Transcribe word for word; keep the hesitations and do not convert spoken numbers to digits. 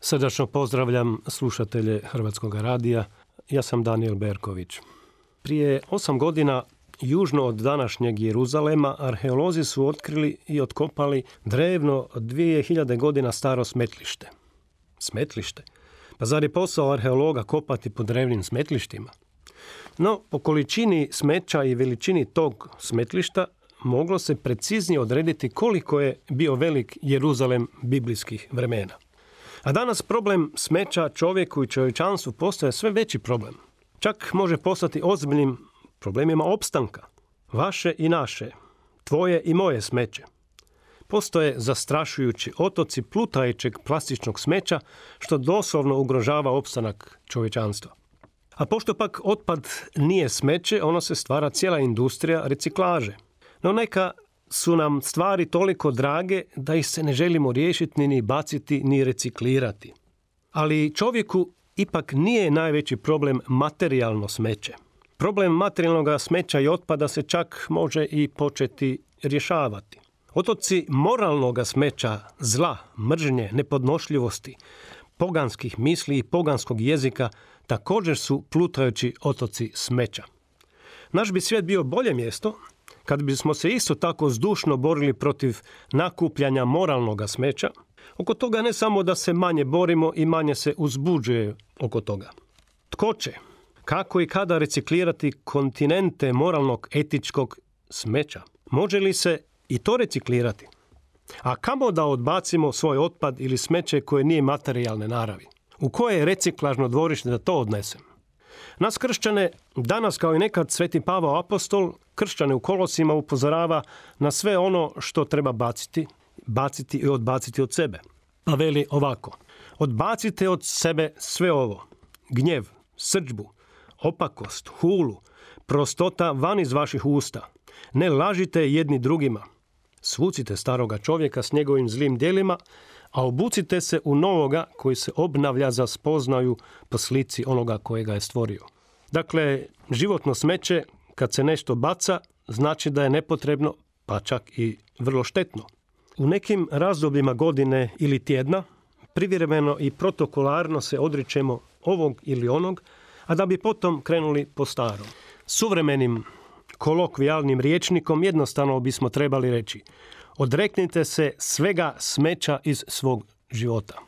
Srdačno pozdravljam slušatelje Hrvatskog radija. Ja sam Danijel Berković. Prije osam godina južno od današnjeg Jeruzalema arheolozi su otkrili i otkopali drevno dvije hiljade godina staro smetlište. Smetlište? Pa zar je posao arheologa kopati po drevnim smetlištima? No, po količini smeća i veličini tog smetlišta moglo se preciznije odrediti koliko je bio velik Jeruzalem biblijskih vremena. A danas problem smeća čovjeku i čovječanstvu postaje sve veći problem. Čak može postati ozbiljnim problemima opstanka. Vaše i naše, tvoje i moje smeće. Postoje zastrašujući otoci plutajućeg plastičnog smeća, što doslovno ugrožava opstanak čovječanstva. A pošto pak otpad nije smeće, ono se stvara cijela industrija reciklaže. No neka su nam stvari toliko drage da ih se ne želimo riješiti, ni baciti, ni reciklirati. Ali čovjeku ipak nije najveći problem materijalno smeće. Problem materijalnog smeća i otpada se čak može i početi rješavati. Otoci moralnog smeća, zla, mržnje, nepodnošljivosti, poganskih misli i poganskog jezika također su plutajući otoci smeća. Naš bi svijet bio bolje mjesto kad bismo se isto tako zdušno borili protiv nakupljanja moralnog smeća. Oko toga ne samo da se manje borimo i manje se uzbuđuje oko toga. Tko će, kako i kada reciklirati kontinente moralnog, etičkog smeća? Može li se i to reciklirati? A kamo da odbacimo svoj otpad ili smeće koje nije materijalne naravi? U koje je reciklažno dvorište da to odnesem? Nas kršćane, danas kao i nekad sveti Pavel apostol, kršćane u Kolosima upozorava na sve ono što treba baciti, baciti i odbaciti od sebe. Pa veli ovako: odbacite od sebe sve ovo. Gnjev, srdžbu, opakost, hulu, prostota van iz vaših usta. Ne lažite jedni drugima. Svucite staroga čovjeka s njegovim zlim djelima, a obucite se u novoga koji se obnavlja za spoznaju po slici onoga kojega je stvorio. Dakle, životno smeće, kad se nešto baca, znači da je nepotrebno, pa čak i vrlo štetno. U nekim razdobljima godine ili tjedna privremeno i protokolarno se odričemo ovog ili onog, a da bi potom krenuli po starom. Suvremenim kolokvijalnim rječnikom jednostavno bismo trebali reći: odreknite se svega smeća iz svog života.